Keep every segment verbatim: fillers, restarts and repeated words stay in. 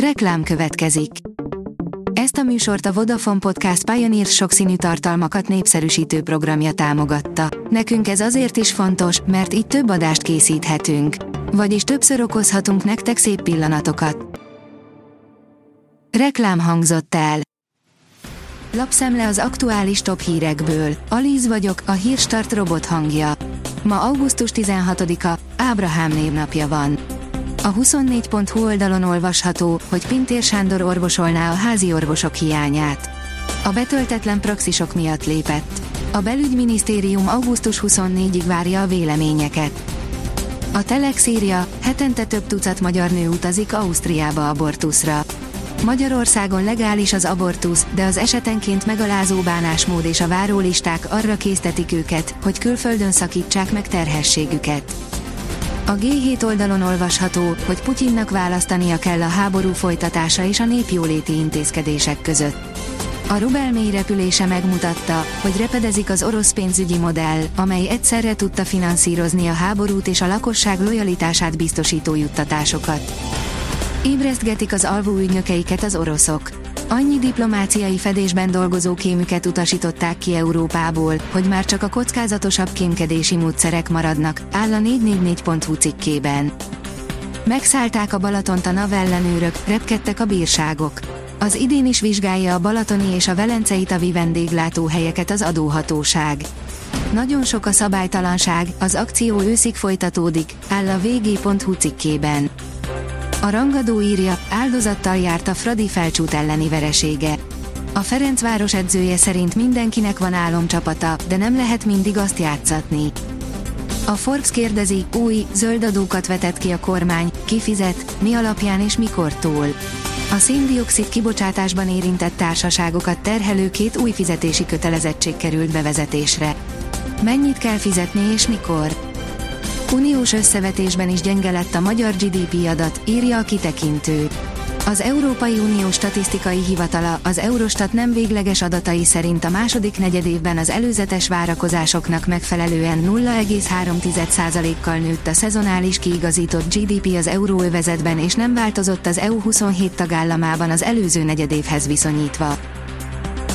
Reklám következik. Ezt a műsort a Vodafone Podcast Pioneer sokszínű tartalmakat népszerűsítő programja támogatta. Nekünk ez azért is fontos, mert így több adást készíthetünk. Vagyis többször okozhatunk nektek szép pillanatokat. Reklám hangzott el. Lapszemle az aktuális top hírekből. Alíz vagyok, a Hírstart robot hangja. Ma augusztus tizenhatodika, Ábrahám névnapja van. A huszonnégy pont hu oldalon olvasható, hogy Pintér Sándor orvosolná a házi orvosok hiányát. A betöltetlen praxisok miatt lépett. A Belügyminisztérium augusztus huszonnégyedikéig várja a véleményeket. A Telex írja, hetente több tucat magyar nő utazik Ausztriába abortuszra. Magyarországon legális az abortusz, de az esetenként megalázó bánásmód és a várólisták arra késztetik őket, hogy külföldön szakítsák meg terhességüket. A gé hét oldalon olvasható, hogy Putyinnak választania kell a háború folytatása és a népjóléti intézkedések között. A rubel mély repülése megmutatta, hogy repedezik az orosz pénzügyi modell, amely egyszerre tudta finanszírozni a háborút és a lakosság lojalitását biztosító juttatásokat. Ébresztgetik az alvó ügynökeiket az oroszok. Annyi diplomáciai fedésben dolgozó kémüket utasították ki Európából, hogy már csak a kockázatosabb kémkedési módszerek maradnak, áll a négy négy négy pont hu cikkében. Megszállták a Balatont a NAV ellenőrök, repkedtek a bírságok. Az idén is vizsgálja a balatoni és a velencei-tavi vendéglátóhelyeket az adóhatóság. Nagyon sok a szabálytalanság, az akció őszig folytatódik, áll a vg.hu cikkében. A Rangadó írja, áldozattal járt a Fradi Felcsút elleni veresége. A Ferencváros edzője szerint mindenkinek van álomcsapata, de nem lehet mindig azt játszatni. A Forbes kérdezi, új, zöld adókat vetett ki a kormány, ki fizet, mi alapján és mikortól. A szén-dioxid kibocsátásban érintett társaságokat terhelő két új fizetési kötelezettség került bevezetésre. Mennyit kell fizetni és mikor? Uniós összevetésben is gyenge lett a magyar gé dé pé adat, írja a kitekintő. Az Európai Unió Statisztikai Hivatala, az Eurostat nem végleges adatai szerint a második negyedévben az előzetes várakozásoknak megfelelően nulla egész három tized százalékkal nőtt a szezonális kiigazított gé dé pé az euróövezetben, és nem változott az é u huszonhét tagállamában az előző negyedévhez viszonyítva.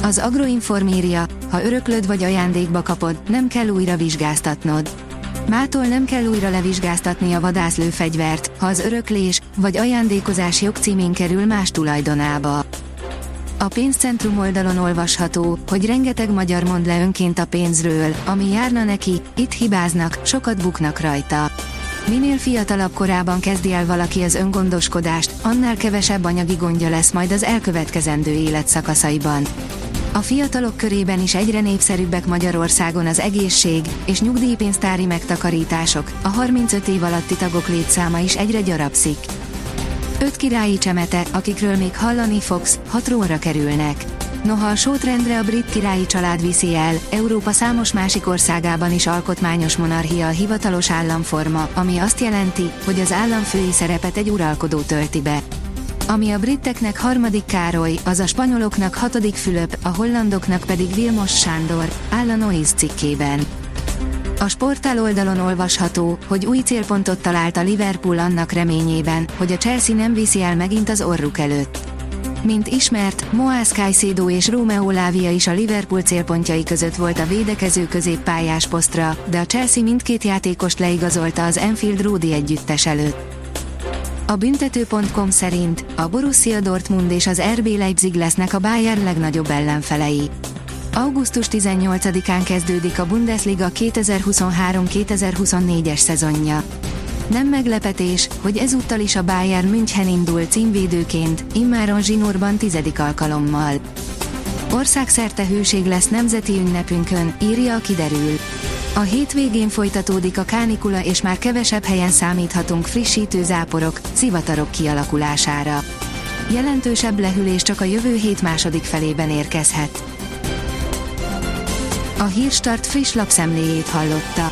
Az Agroinform írja, ha öröklöd vagy ajándékba kapod, nem kell újra vizsgáztatnod. Mától nem kell újra levizsgáztatni a vadászlőfegyvert, ha az öröklés vagy ajándékozás jogcímén kerül más tulajdonába. A Pénzcentrum oldalon olvasható, hogy rengeteg magyar mond le önként a pénzről, ami járna neki, itt hibáznak, sokat buknak rajta. Minél fiatalabb korában kezdi el valaki az öngondoskodást, annál kevesebb anyagi gondja lesz majd az elkövetkezendő életszakaszaiban. A fiatalok körében is egyre népszerűbbek Magyarországon az egészség és nyugdíjpénztári megtakarítások, a harmincöt év alatti tagok létszáma is egyre gyarapszik. Öt királyi csemete, akikről még hallani fogsz, ha trónra kerülnek. Noha a sótrendre a brit királyi család viszi el, Európa számos másik országában is alkotmányos monarchia a hivatalos államforma, ami azt jelenti, hogy az államfői szerepet egy uralkodó tölti be. Ami a briteknek harmadik Károly, az a spanyoloknak hatodik Fülöp, a hollandoknak pedig Vilmos Sándor, áll a Noiz cikkében. A sportál oldalon olvasható, hogy új célpontot talált a Liverpool annak reményében, hogy a Chelsea nem viszi el megint az orruk előtt. Mint ismert, Moász Kajszédó és Rómeo Lávia is a Liverpool célpontjai között volt a védekező középpályás posztra, de a Chelsea mindkét játékost leigazolta az Anfield Ródi együttes előtt. A büntető pont com szerint a Borussia Dortmund és az er bé Leipzig lesznek a Bayern legnagyobb ellenfelei. augusztus tizennyolcadikán kezdődik a Bundesliga kétezer-huszonhárom kétezer-huszonnégyes szezonja. Nem meglepetés, hogy ezúttal is a Bayern München indul címvédőként, immáron zsinórban tizedik alkalommal. Országszerte hőség lesz nemzeti ünnepünkön, írja a Kiderül. A hétvégén folytatódik a kánikula, és már kevesebb helyen számíthatunk frissítő záporok, zivatarok kialakulására. Jelentősebb lehűlés csak a jövő hét második felében érkezhet. A Hírstart friss lapszemléjét hallotta.